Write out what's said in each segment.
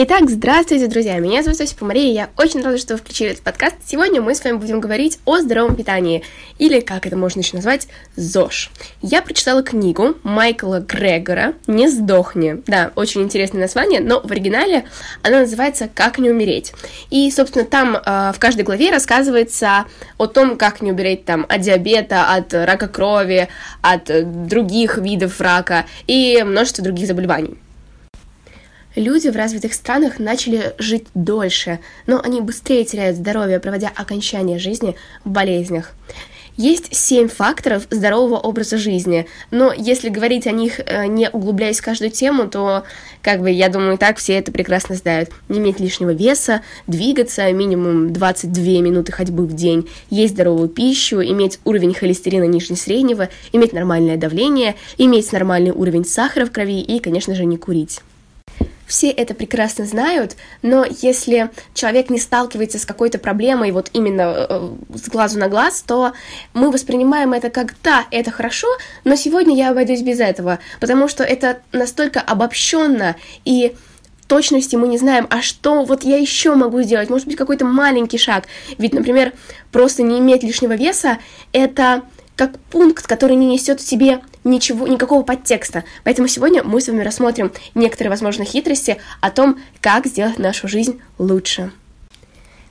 Итак, здравствуйте, друзья! Меня зовут Ося Памария, я очень рада, что вы включили этот подкаст. Сегодня мы с вами будем говорить о здоровом питании, или, как это можно еще назвать, ЗОЖ. Я прочитала книгу Майкла Грегора «Не сдохни». Да, очень интересное название, но в оригинале она называется «Как не умереть». И, собственно, там в каждой главе рассказывается о том, как не умереть там, от диабета, от рака крови, от других видов рака и множество других заболеваний. Люди в развитых странах начали жить дольше, но они быстрее теряют здоровье, проводя окончание жизни в болезнях. Есть 7 факторов здорового образа жизни, но если говорить о них, не углубляясь в каждую тему, то, я думаю, и так все это прекрасно знают. Не иметь лишнего веса, двигаться минимум 22 минуты ходьбы в день, есть здоровую пищу, иметь уровень холестерина ниже среднего, иметь нормальное давление, иметь нормальный уровень сахара в крови и, конечно же, не курить. Все это прекрасно знают, но если человек не сталкивается с какой-то проблемой, вот именно с глазу на глаз, то мы воспринимаем это как «да, это хорошо, но сегодня я обойдусь без этого», потому что это настолько обобщенно, и в точности мы не знаем, а что вот я еще могу сделать, может быть, какой-то маленький шаг. Ведь, например, просто не иметь лишнего веса – это как пункт, который не несет в себе никакого подтекста. Поэтому сегодня мы с вами рассмотрим некоторые возможные хитрости о том, как сделать нашу жизнь лучше.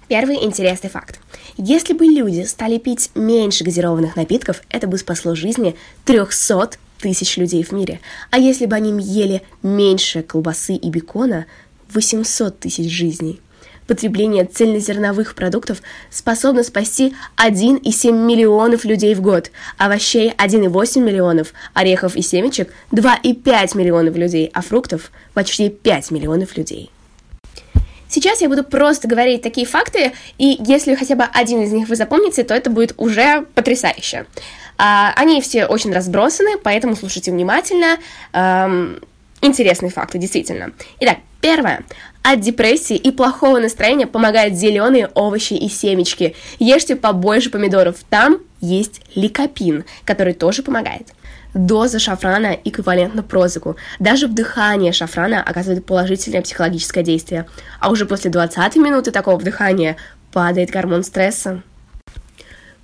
Первый интересный факт. Если бы люди стали пить меньше газированных напитков, это бы спасло жизни 300 тысяч людей в мире. А если бы они ели меньше колбасы и бекона, 800 тысяч жизней. Потребление цельнозерновых продуктов способно спасти 1,7 миллионов людей в год, овощей – 1,8 миллионов, орехов и семечек – 2,5 миллионов людей, а фруктов – почти 5 миллионов людей. Сейчас я буду просто говорить такие факты, и если хотя бы один из них вы запомните, то это будет уже потрясающе. Они все очень разбросаны, поэтому слушайте внимательно. Интересные факты, действительно. Итак, первое. От депрессии и плохого настроения помогают зеленые овощи и семечки. Ешьте побольше помидоров, там есть ликопин, который тоже помогает. Доза шафрана эквивалентна Прозаку. Даже вдыхание шафрана оказывает положительное психологическое действие. А уже после 20 минуты такого вдыхания падает гормон стресса.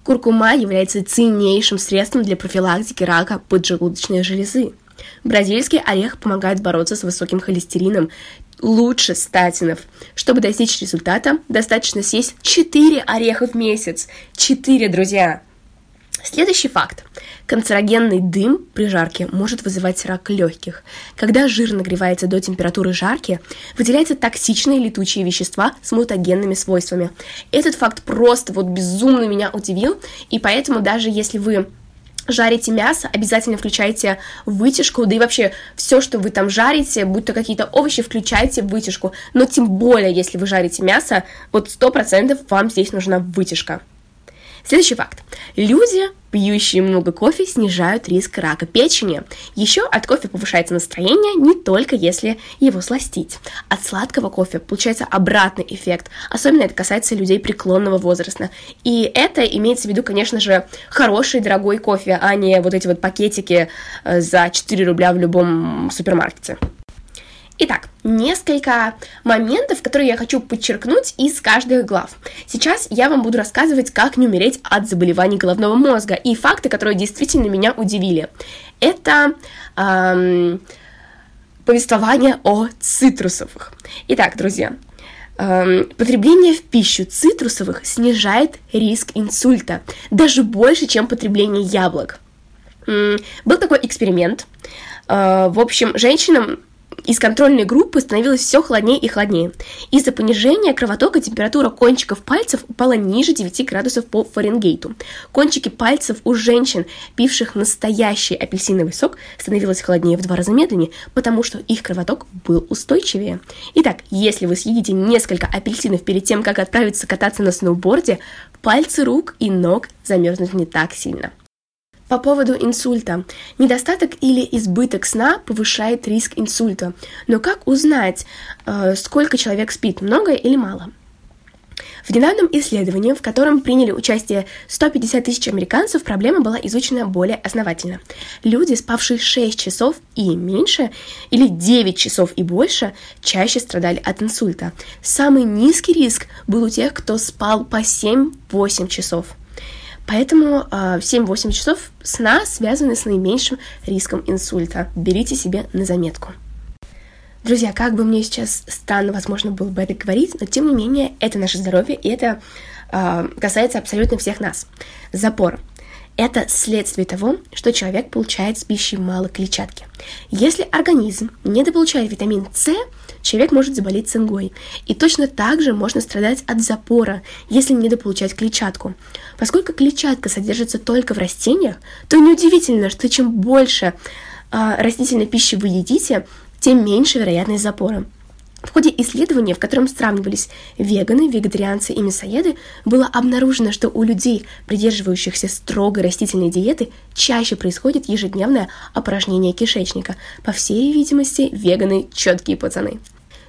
Куркума является ценнейшим средством для профилактики рака поджелудочной железы. Бразильский орех помогает бороться с высоким холестерином, лучше статинов. Чтобы достичь результата, достаточно съесть 4 ореха в месяц. 4, друзья! Следующий факт. Канцерогенный дым при жарке может вызывать рак легких. Когда жир нагревается до температуры жарки, выделяются токсичные летучие вещества с мутагенными свойствами. Этот факт просто безумно меня удивил, и поэтому даже если вы жарите мясо, обязательно включайте вытяжку, да и вообще все, что вы там жарите, будь то какие-то овощи, включайте вытяжку. Но тем более, если вы жарите мясо, 100% вам здесь нужна вытяжка. Следующий факт. Люди, пьющие много кофе, снижают риск рака печени. Еще от кофе повышается настроение, не только если его сластить. От сладкого кофе получается обратный эффект. Особенно это касается людей преклонного возраста. И это имеется в виду, конечно же, хороший, дорогой кофе, а не эти пакетики за 4 рубля в любом супермаркете. Итак, несколько моментов, которые я хочу подчеркнуть из каждых глав. Сейчас я вам буду рассказывать, как не умереть от заболеваний головного мозга и факты, которые действительно меня удивили. Это повествование о цитрусовых. Итак, друзья, потребление в пищу цитрусовых снижает риск инсульта, даже больше, чем потребление яблок. Был такой эксперимент. Женщинам из контрольной группы становилось все холоднее и холоднее. Из-за понижения кровотока температура кончиков пальцев упала ниже 9 градусов по Фаренгейту. Кончики пальцев у женщин, пивших настоящий апельсиновый сок, становилось холоднее в 2 раза медленнее, потому что их кровоток был устойчивее. Итак, если вы съедите несколько апельсинов перед тем, как отправиться кататься на сноуборде, пальцы рук и ног замерзнут не так сильно. По поводу инсульта. Недостаток или избыток сна повышает риск инсульта. Но как узнать, сколько человек спит, много или мало? В недавнем исследовании, в котором приняли участие 150 тысяч американцев, проблема была изучена более основательно. Люди, спавшие 6 часов и меньше, или 9 часов и больше, чаще страдали от инсульта. Самый низкий риск был у тех, кто спал по 7-8 часов. Поэтому 7-8 часов сна связаны с наименьшим риском инсульта. Берите себе на заметку. Друзья, как бы мне сейчас странно, возможно, было бы это говорить, но тем не менее, это наше здоровье, и это касается абсолютно всех нас. Запор. Это следствие того, что человек получает с пищей мало клетчатки. Если организм недополучает витамин С, человек может заболеть цингой. И точно так же можно страдать от запора, если недополучать клетчатку. Поскольку клетчатка содержится только в растениях, то неудивительно, что чем больше растительной пищи вы едите, тем меньше вероятность запора. В ходе исследования, в котором сравнивались веганы, вегетарианцы и мясоеды, было обнаружено, что у людей, придерживающихся строгой растительной диеты, чаще происходит ежедневное опорожнение кишечника. По всей видимости, веганы – четкие пацаны.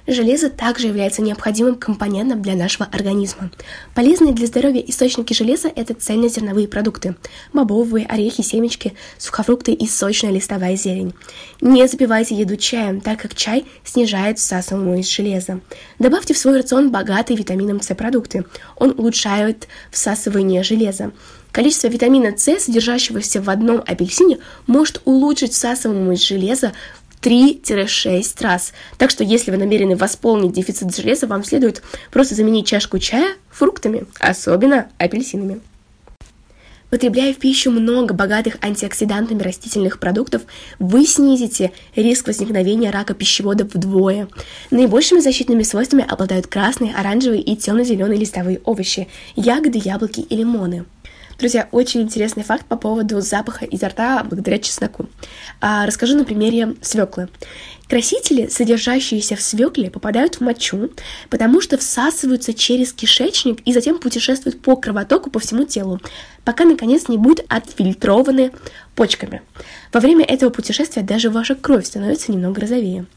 Железо также является необходимым компонентом для нашего организма. Полезные для здоровья источники железа – это цельнозерновые продукты, бобовые, орехи, семечки, сухофрукты и сочная листовая зелень. Не запивайте еду чаем, так как чай снижает всасываемость железа. Добавьте в свой рацион богатые витамином С продукты. Он улучшает всасывание железа. Количество витамина С, содержащегося в одном апельсине, может улучшить всасываемость железа 3-6 раз. Так что, если вы намерены восполнить дефицит железа, вам следует просто заменить чашку чая фруктами, особенно апельсинами. Потребляя в пищу много богатых антиоксидантами растительных продуктов, вы снизите риск возникновения рака пищевода вдвое. Наибольшими защитными свойствами обладают красные, оранжевые и темно-зеленые листовые овощи, ягоды, яблоки и лимоны. Друзья, очень интересный факт по поводу запаха изо рта благодаря чесноку. Расскажу на примере свеклы. Красители, содержащиеся в свекле, попадают в мочу, потому что всасываются через кишечник и затем путешествуют по кровотоку по всему телу, пока, наконец, не будут отфильтрованы почками. Во время этого путешествия даже ваша кровь становится немного розовее.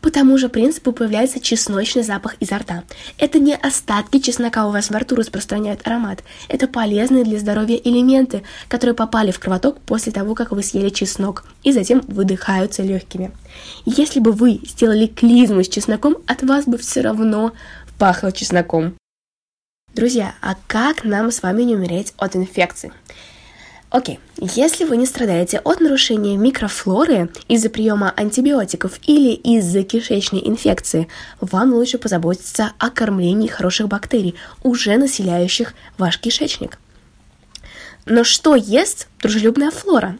По тому же принципу появляется чесночный запах изо рта. Это не остатки чеснока у вас во рту распространяют аромат. Это полезные для здоровья элементы, которые попали в кровоток после того, как вы съели чеснок, и затем выдыхаются легкими. Если бы вы сделали клизму с чесноком, от вас бы все равно пахло чесноком. Друзья, а как нам с вами не умереть от инфекций? Окей, если вы не страдаете от нарушения микрофлоры из-за приема антибиотиков или из-за кишечной инфекции, вам лучше позаботиться о кормлении хороших бактерий, уже населяющих ваш кишечник. Но что ест дружелюбная флора?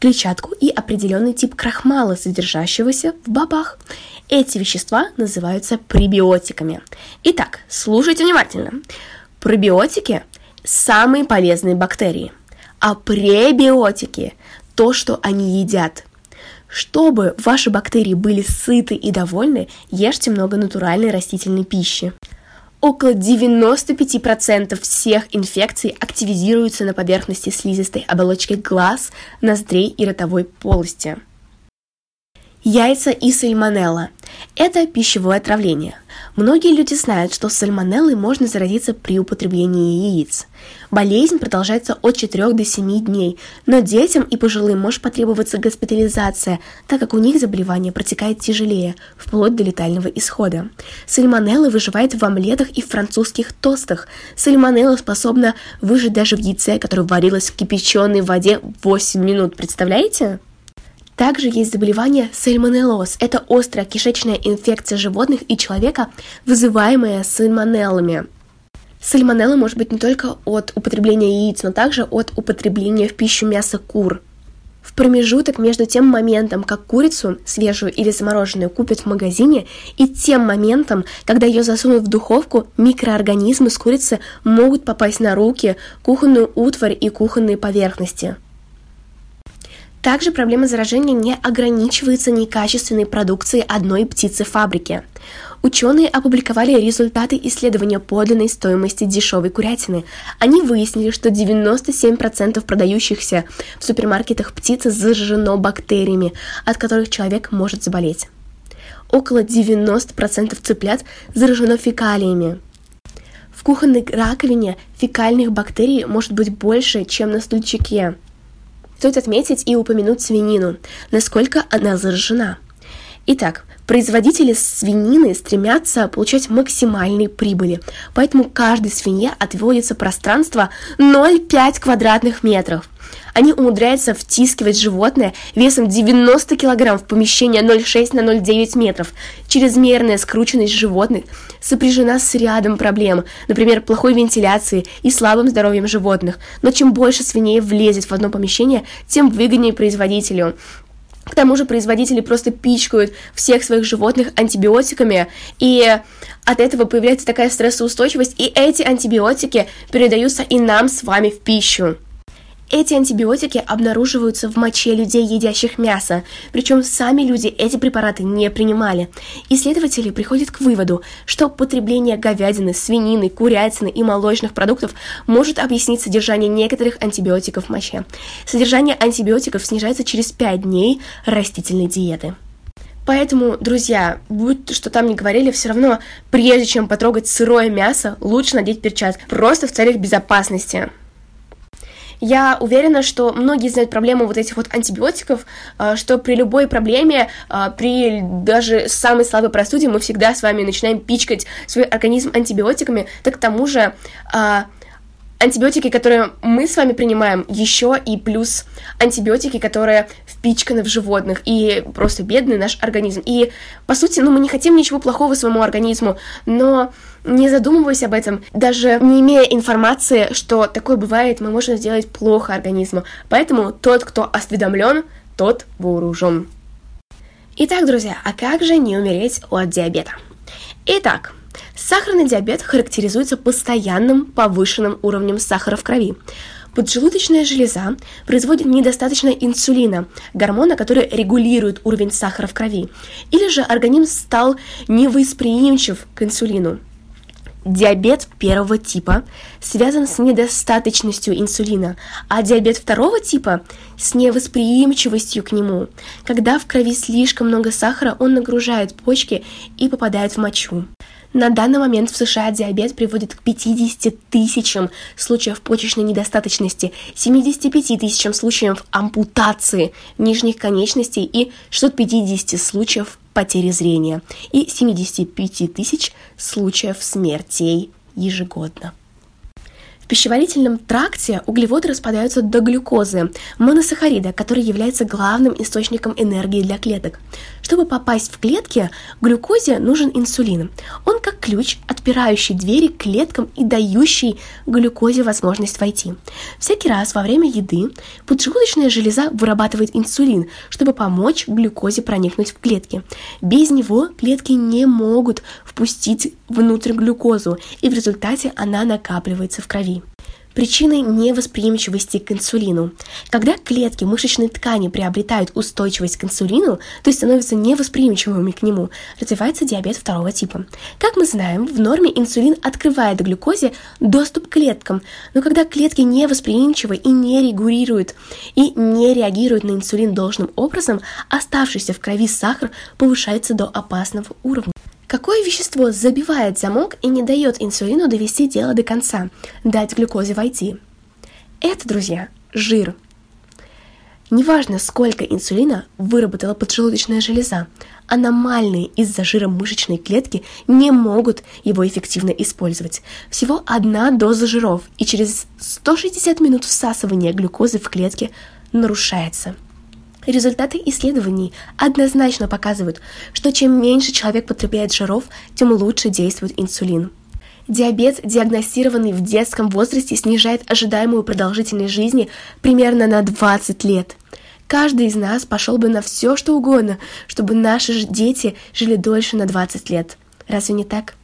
Клетчатку и определенный тип крахмала, содержащегося в бобах. Эти вещества называются пребиотиками. Итак, слушайте внимательно. Пребиотики – самые полезные бактерии. А пребиотики – то, что они едят. Чтобы ваши бактерии были сыты и довольны, ешьте много натуральной растительной пищи. Около 95% всех инфекций активизируются на поверхности слизистой оболочки глаз, ноздрей и ротовой полости. Яйца и сальмонелла – это пищевое отравление. Многие люди знают, что сальмонеллой можно заразиться при употреблении яиц. Болезнь продолжается от 4 до 7 дней, но детям и пожилым может потребоваться госпитализация, так как у них заболевание протекает тяжелее, вплоть до летального исхода. Сальмонелла выживает в омлетах и в французских тостах. Сальмонелла способна выжить даже в яйце, которое варилось в кипяченой воде 8 минут, представляете? Также есть заболевание сальмонеллез. Это острая кишечная инфекция животных и человека, вызываемая сальмонеллами. Сальмонелла может быть не только от употребления яиц, но также от употребления в пищу мяса кур. В промежуток между тем моментом, как курицу, свежую или замороженную, купят в магазине, и тем моментом, когда ее засунут в духовку, микроорганизмы с курицы могут попасть на руки, кухонную утварь и кухонные поверхности. Также проблема заражения не ограничивается некачественной продукцией одной птицефабрики. Ученые опубликовали результаты исследования подлинной стоимости дешевой курятины. Они выяснили, что 97% продающихся в супермаркетах птицы заражено бактериями, от которых человек может заболеть. Около 90% цыплят заражено фекалиями. В В кухонной раковине фекальных бактерий может быть больше, чем на стульчике. Стоит отметить и упомянуть свинину, насколько она заражена. Итак, производители свинины стремятся получать максимальные прибыли, поэтому каждой свинье отводится пространство 0,5 квадратных метров. Они умудряются втискивать животное весом 90 кг в помещение 0,6 на 0,9 метров. Чрезмерная скрученность животных сопряжена с рядом проблем, например, плохой вентиляцией и слабым здоровьем животных. Но чем больше свиней влезет в одно помещение, тем выгоднее производителю. К тому же производители просто пичкают всех своих животных антибиотиками, и от этого появляется такая стрессоустойчивость, и эти антибиотики передаются и нам с вами в пищу. Эти антибиотики обнаруживаются в моче людей, едящих мясо, причем сами люди эти препараты не принимали. Исследователи приходят к выводу, что потребление говядины, свинины, курятины и молочных продуктов может объяснить содержание некоторых антибиотиков в моче. Содержание антибиотиков снижается через 5 дней растительной диеты. Поэтому, друзья, будь что там ни говорили, все равно, прежде чем потрогать сырое мясо, лучше надеть перчатки, просто в целях безопасности. Я уверена, что многие знают проблему вот этих вот антибиотиков, что при любой проблеме, при даже самой слабой простуде мы всегда с вами начинаем пичкать свой организм антибиотиками. Так к тому же антибиотики, которые мы с вами принимаем, еще и плюс антибиотики, которые впичканы в животных, и просто бедный наш организм. И, по сути, мы не хотим ничего плохого своему организму, но не задумываясь об этом, даже не имея информации, что такое бывает, мы можем сделать плохо организму. Поэтому тот, кто осведомлен, тот вооружен. Итак, друзья, а как же не умереть от диабета? Итак, сахарный диабет характеризуется постоянным повышенным уровнем сахара в крови. Поджелудочная железа производит недостаточно инсулина, гормона, который регулирует уровень сахара в крови, или же организм стал невосприимчив к инсулину. Диабет первого типа связан с недостаточностью инсулина, а диабет второго типа с невосприимчивостью к нему. Когда в крови слишком много сахара, он нагружает почки и попадает в мочу. На данный момент в США диабет приводит к 50 тысячам случаев почечной недостаточности, 75 тысячам случаев ампутации нижних конечностей и 650 случаев потери зрения и 75 тысяч случаев смертей ежегодно. В пищеварительном тракте углеводы распадаются до глюкозы, моносахарида, который является главным источником энергии для клеток. Чтобы попасть в клетки, глюкозе нужен инсулин. Он как ключ, отпирающий двери к клеткам и дающий глюкозе возможность войти. Всякий раз во время еды поджелудочная железа вырабатывает инсулин, чтобы помочь глюкозе проникнуть в клетки. Без него клетки не могут впустить внутрь глюкозу, и в результате она накапливается в крови. Причины невосприимчивости к инсулину. Когда клетки мышечной ткани приобретают устойчивость к инсулину, то есть становятся невосприимчивыми к нему, развивается диабет второго типа. Как мы знаем, в норме инсулин открывает глюкозе доступ к клеткам, но когда клетки невосприимчивы и не реагируют на инсулин должным образом, оставшийся в крови сахар повышается до опасного уровня. Какое вещество забивает замок и не дает инсулину довести дело до конца, дать глюкозе войти? Это, друзья, жир. Неважно, сколько инсулина выработала поджелудочная железа, аномальные из-за жира мышечные клетки не могут его эффективно использовать. Всего одна доза жиров, и через 160 минут всасывания глюкозы в клетке нарушается. Результаты исследований однозначно показывают, что чем меньше человек потребляет жиров, тем лучше действует инсулин. Диабет, диагностированный в детском возрасте, снижает ожидаемую продолжительность жизни примерно на 20 лет. Каждый из нас пошел бы на все, что угодно, чтобы наши же дети жили дольше на 20 лет. Разве не так?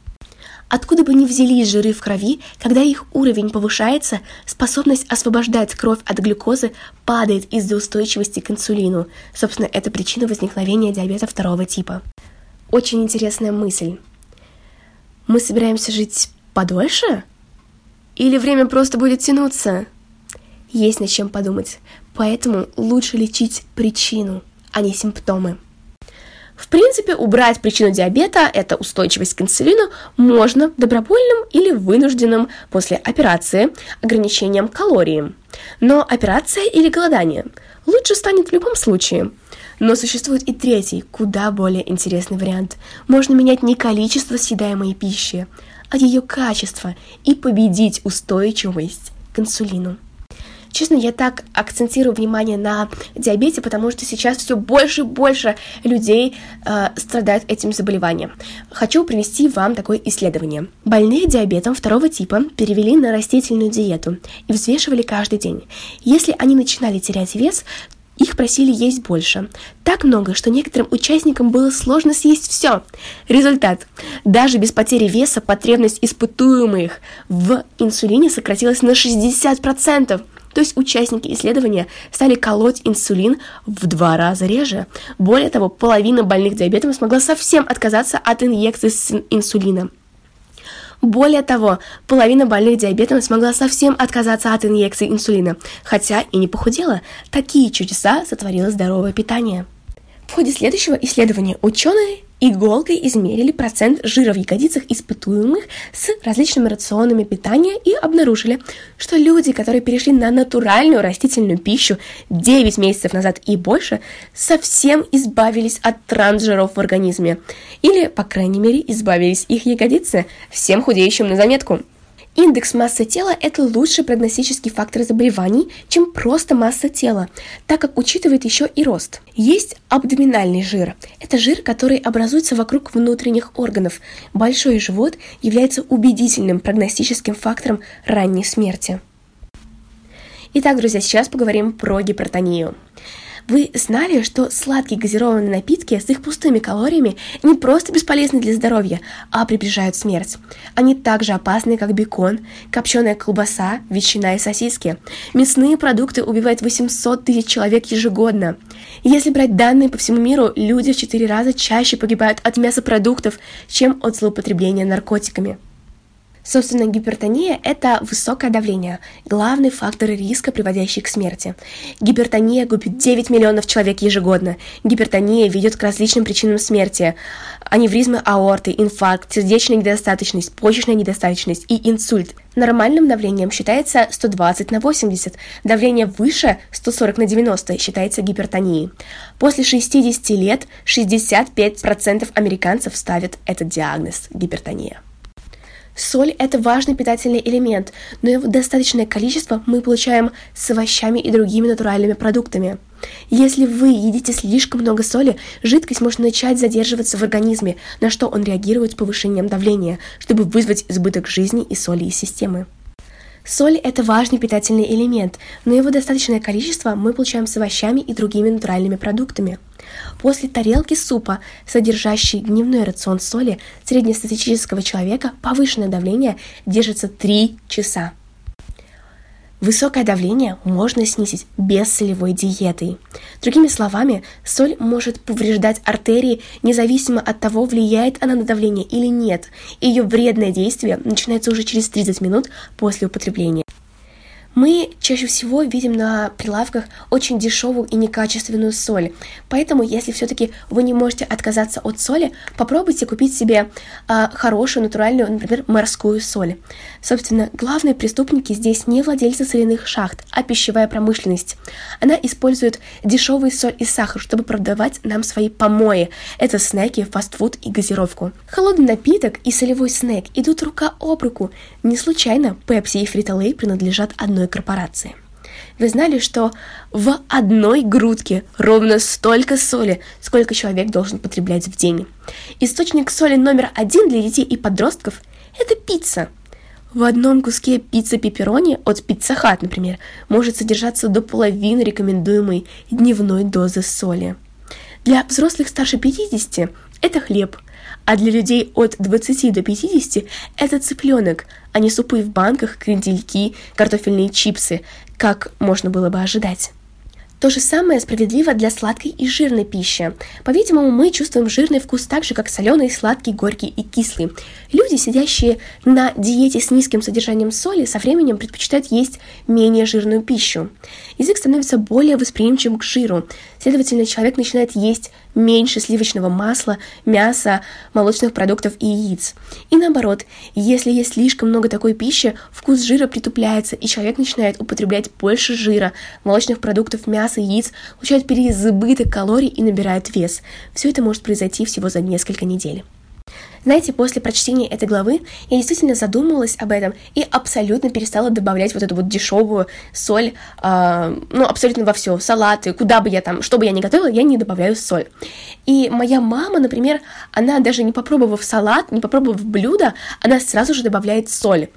Откуда бы ни взялись жиры в крови, когда их уровень повышается, способность освобождать кровь от глюкозы падает из-за устойчивости к инсулину. Собственно, это причина возникновения диабета второго типа. Очень интересная мысль. Мы собираемся жить подольше? Или время просто будет тянуться? Есть над чем подумать. Поэтому лучше лечить причину, а не симптомы. В принципе, убрать причину диабета, это устойчивость к инсулину, можно добровольным или вынужденным после операции ограничением калорий. Но операция или голодание лучше станет в любом случае. Но существует и третий, куда более интересный вариант. Можно менять не количество съедаемой пищи, а ее качество и победить устойчивость к инсулину. Честно, я так акцентирую внимание на диабете, потому что сейчас все больше и больше людей страдают этим заболеванием. Хочу привести вам такое исследование. Больных диабетом 2 типа перевели на растительную диету и взвешивали каждый день. Если они начинали терять вес, их просили есть больше. Так много, что некоторым участникам было сложно съесть все. Результат. Даже без потери веса потребность испытуемых в инсулине сократилась на 60%. То есть участники исследования стали колоть инсулин в 2 раза реже. Более того, половина больных диабетом смогла совсем отказаться от инъекций с инсулином. Хотя и не похудела. Такие чудеса сотворило здоровое питание. В ходе следующего исследования ученые иголкой измерили процент жира в ягодицах испытуемых с различными рационами питания и обнаружили, что люди, которые перешли на натуральную растительную пищу 9 месяцев назад и больше, совсем избавились от трансжиров в организме. Или, по крайней мере, избавились их ягодицы. Всем худеющим на заметку. Индекс массы тела – это лучший прогностический фактор заболеваний, чем просто масса тела, так как учитывает еще и рост. Есть абдоминальный жир – это жир, который образуется вокруг внутренних органов. Большой живот является убедительным прогностическим фактором ранней смерти. Итак, друзья, сейчас поговорим про гипертонию. Вы знали, что сладкие газированные напитки с их пустыми калориями не просто бесполезны для здоровья, а приближают смерть. Они также опасны, как бекон, копченая колбаса, ветчина и сосиски. Мясные продукты убивают 800 тысяч человек ежегодно. Если брать данные по всему миру, люди в 4 раза чаще погибают от мясопродуктов, чем от злоупотребления наркотиками. Собственно, гипертония – это высокое давление, главный фактор риска, приводящий к смерти. Гипертония губит 9 миллионов человек ежегодно. Гипертония ведет к различным причинам смерти – аневризмы аорты, инфаркт, сердечная недостаточность, почечная недостаточность и инсульт. Нормальным давлением считается 120 на 80, давление выше 140 на 90 считается гипертонией. После 60 лет 65% американцев ставят этот диагноз – гипертония. Соль – это важный питательный элемент, но его достаточное количество мы получаем с овощами и другими натуральными продуктами. Если вы едите слишком много соли, жидкость может начать задерживаться в организме, на что он реагирует с повышением давления, чтобы вызвать избыток жизни и соли из системы. Соль – это важный питательный элемент, но его достаточное количество мы получаем с овощами и другими натуральными продуктами. После тарелки супа, содержащей дневной рацион соли, среднестатистического человека повышенное давление держится 3 часа. Высокое давление можно снизить без солевой диеты. Другими словами, соль может повреждать артерии, независимо от того, влияет она на давление или нет. Ее вредное действие начинается уже через 30 минут после употребления. Мы чаще всего видим на прилавках очень дешевую и некачественную соль. Поэтому, если все-таки вы не можете отказаться от соли, попробуйте купить себе хорошую, натуральную, например, морскую соль. Собственно, главные преступники здесь не владельцы соляных шахт, а пищевая промышленность. Она использует дешевую соль и сахар, чтобы продавать нам свои помои. Это снеки, фастфуд и газировку. Холодный напиток и солевой снек идут рука об руку. Не случайно Pepsi и Frito-Lay принадлежат одной корпорации. Вы знали, что в одной грудке ровно столько соли, сколько человек должен потреблять в день? Источник соли номер 1 для детей и подростков – это пицца. В одном куске пицца пепперони от Pizza Hut, например, может содержаться до половины рекомендуемой дневной дозы соли. Для взрослых старше 50 – это хлеб, а для людей от 20 до 50 – это цыпленок, а не супы в банках, крендельки, картофельные чипсы, как можно было бы ожидать. То же самое справедливо для сладкой и жирной пищи. По-видимому, мы чувствуем жирный вкус так же, как соленый, сладкий, горький и кислый. Люди, сидящие на диете с низким содержанием соли, со временем предпочитают есть менее жирную пищу. Язык становится более восприимчивым к жиру. Следовательно, человек начинает есть меньше сливочного масла, мяса, молочных продуктов и яиц. И наоборот, если есть слишком много такой пищи, вкус жира притупляется, и человек начинает употреблять больше жира, молочных продуктов, мяса, яиц, получает переизбыток калорий и набирает вес. Все это может произойти всего за несколько недель. Знаете, после прочтения этой главы я действительно задумалась об этом и абсолютно перестала добавлять вот эту вот дешевую соль, абсолютно во все, в салаты, куда бы я там, что бы я ни готовила, я не добавляю соль. И моя мама, например, она даже не попробовав салат, не попробовав блюдо, она сразу же добавляет соль.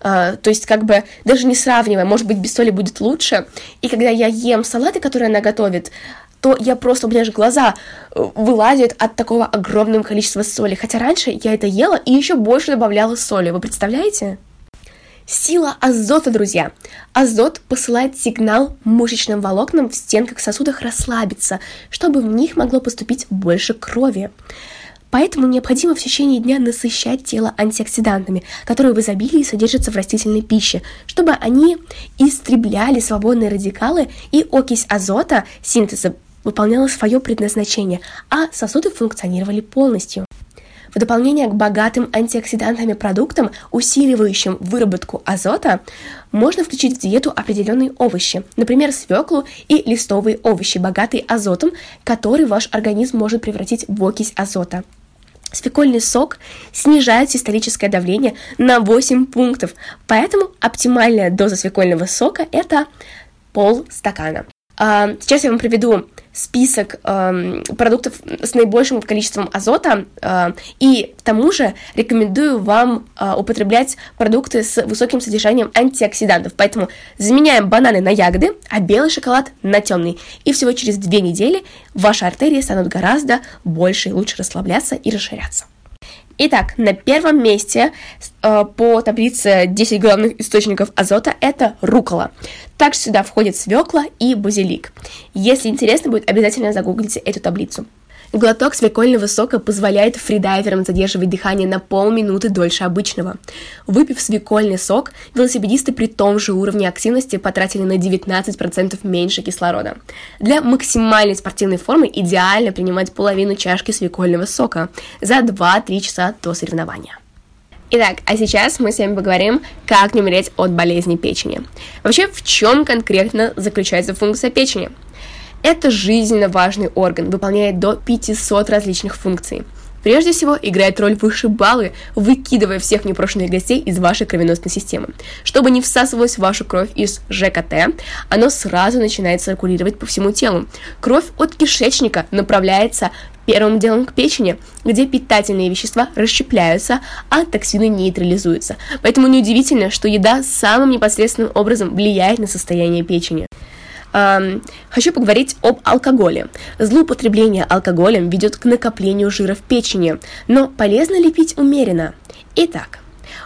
То есть как бы даже не сравнивая, может быть, без соли будет лучше. И когда я ем салаты, которые она готовит, то я просто, у меня же глаза вылазят от такого огромного количества соли. Хотя раньше я это ела и еще больше добавляла соли. Вы представляете? Сила азота, друзья. Азот посылает сигнал мышечным волокнам в стенках сосудов расслабиться, чтобы в них могло поступить больше крови. Поэтому необходимо в течение дня насыщать тело антиоксидантами, которые в изобилии содержатся в растительной пище, чтобы они истребляли свободные радикалы и окись азота синтеза выполняла свое предназначение, а сосуды функционировали полностью. В дополнение к богатым антиоксидантами продуктам, усиливающим выработку азота, можно включить в диету определенные овощи, например, свеклу и листовые овощи, богатые азотом, который ваш организм может превратить в окись азота. Свекольный сок снижает систолическое давление на 8 пунктов, поэтому оптимальная доза свекольного сока – это полстакана. Сейчас я вам приведу список продуктов с наибольшим количеством азота, и к тому же рекомендую вам употреблять продукты с высоким содержанием антиоксидантов. Поэтому заменяем бананы на ягоды, а белый шоколад на темный. И всего через 2 недели ваши артерии станут гораздо больше и лучше расслабляться и расширяться. Итак, на первом месте по таблице 10 главных источников азота это руккола. Также сюда входят свекла и базилик. Если интересно будет, обязательно загуглите эту таблицу. Глоток свекольного сока позволяет фридайверам задерживать дыхание на полминуты дольше обычного. Выпив свекольный сок, велосипедисты при том же уровне активности потратили на 19% меньше кислорода. Для максимальной спортивной формы идеально принимать половину чашки свекольного сока за 2-3 часа до соревнования. Итак, а сейчас мы с вами поговорим, как не умереть от болезни печени. Вообще, в чем конкретно заключается функция печени? Это жизненно важный орган, выполняет до 500 различных функций. Прежде всего, играет роль вышибалы, выкидывая всех непрошенных гостей из вашей кровеносной системы. Чтобы не всасывалась в вашу кровь из ЖКТ, оно сразу начинает циркулировать по всему телу. Кровь от кишечника направляется первым делом к печени, где питательные вещества расщепляются, а токсины нейтрализуются. Поэтому неудивительно, что еда самым непосредственным образом влияет на состояние печени. Хочу поговорить об алкоголе. Злоупотребление алкоголем ведет к накоплению жира в печени, но полезно ли пить умеренно? Итак,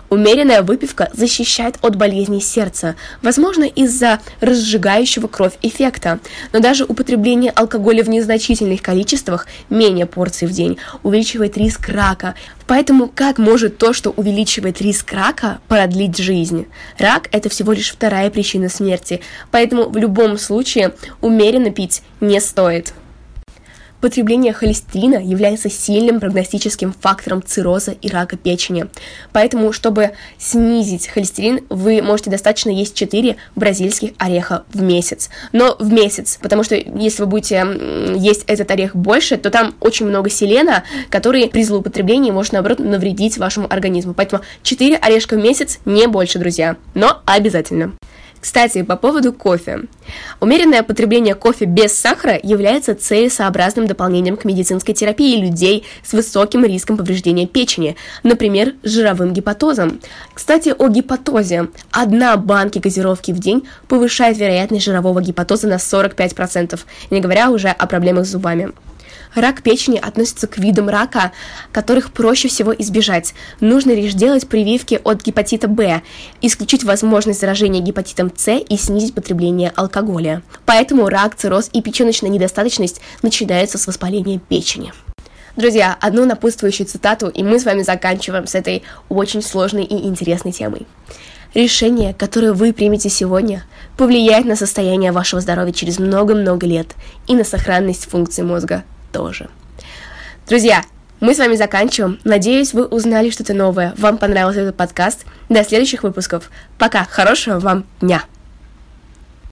умеренная выпивка защищает от болезней сердца, возможно, из-за разжигающего кровь эффекта, но даже употребление алкоголя в незначительных количествах, менее порций в день, увеличивает риск рака. Поэтому как может то, что увеличивает риск рака, продлить жизнь? Рак – это всего лишь вторая причина смерти, поэтому в любом случае умеренно пить не стоит. Потребление холестерина является сильным прогностическим фактором цирроза и рака печени. Поэтому, чтобы снизить холестерин, вы можете достаточно есть 4 бразильских ореха в месяц. Но в месяц, потому что если вы будете есть этот орех больше, то там очень много селена, который при злоупотреблении может, наоборот, навредить вашему организму. Поэтому 4 орешка в месяц, не больше, друзья, но обязательно. Кстати, по поводу кофе. Умеренное потребление кофе без сахара является целесообразным дополнением к медицинской терапии людей с высоким риском повреждения печени, например, жировым гепатозом. Кстати, о гепатозе. 1 банка газировки в день повышает вероятность жирового гепатоза на 45%, не говоря уже о проблемах с зубами. Рак печени относится к видам рака, которых проще всего избежать. Нужно лишь делать прививки от гепатита Б, исключить возможность заражения гепатитом С и снизить потребление алкоголя. Поэтому рак, цирроз и печеночная недостаточность начинаются с воспаления печени. Друзья, одну напутствующую цитату, и мы с вами заканчиваем с этой очень сложной и интересной темой. Решение, которое вы примете сегодня, повлияет на состояние вашего здоровья через много-много лет и на сохранность функций мозга тоже. Друзья, мы с вами заканчиваем. Надеюсь, вы узнали что-то новое. Вам понравился этот подкаст. До следующих выпусков. Пока. Хорошего вам дня.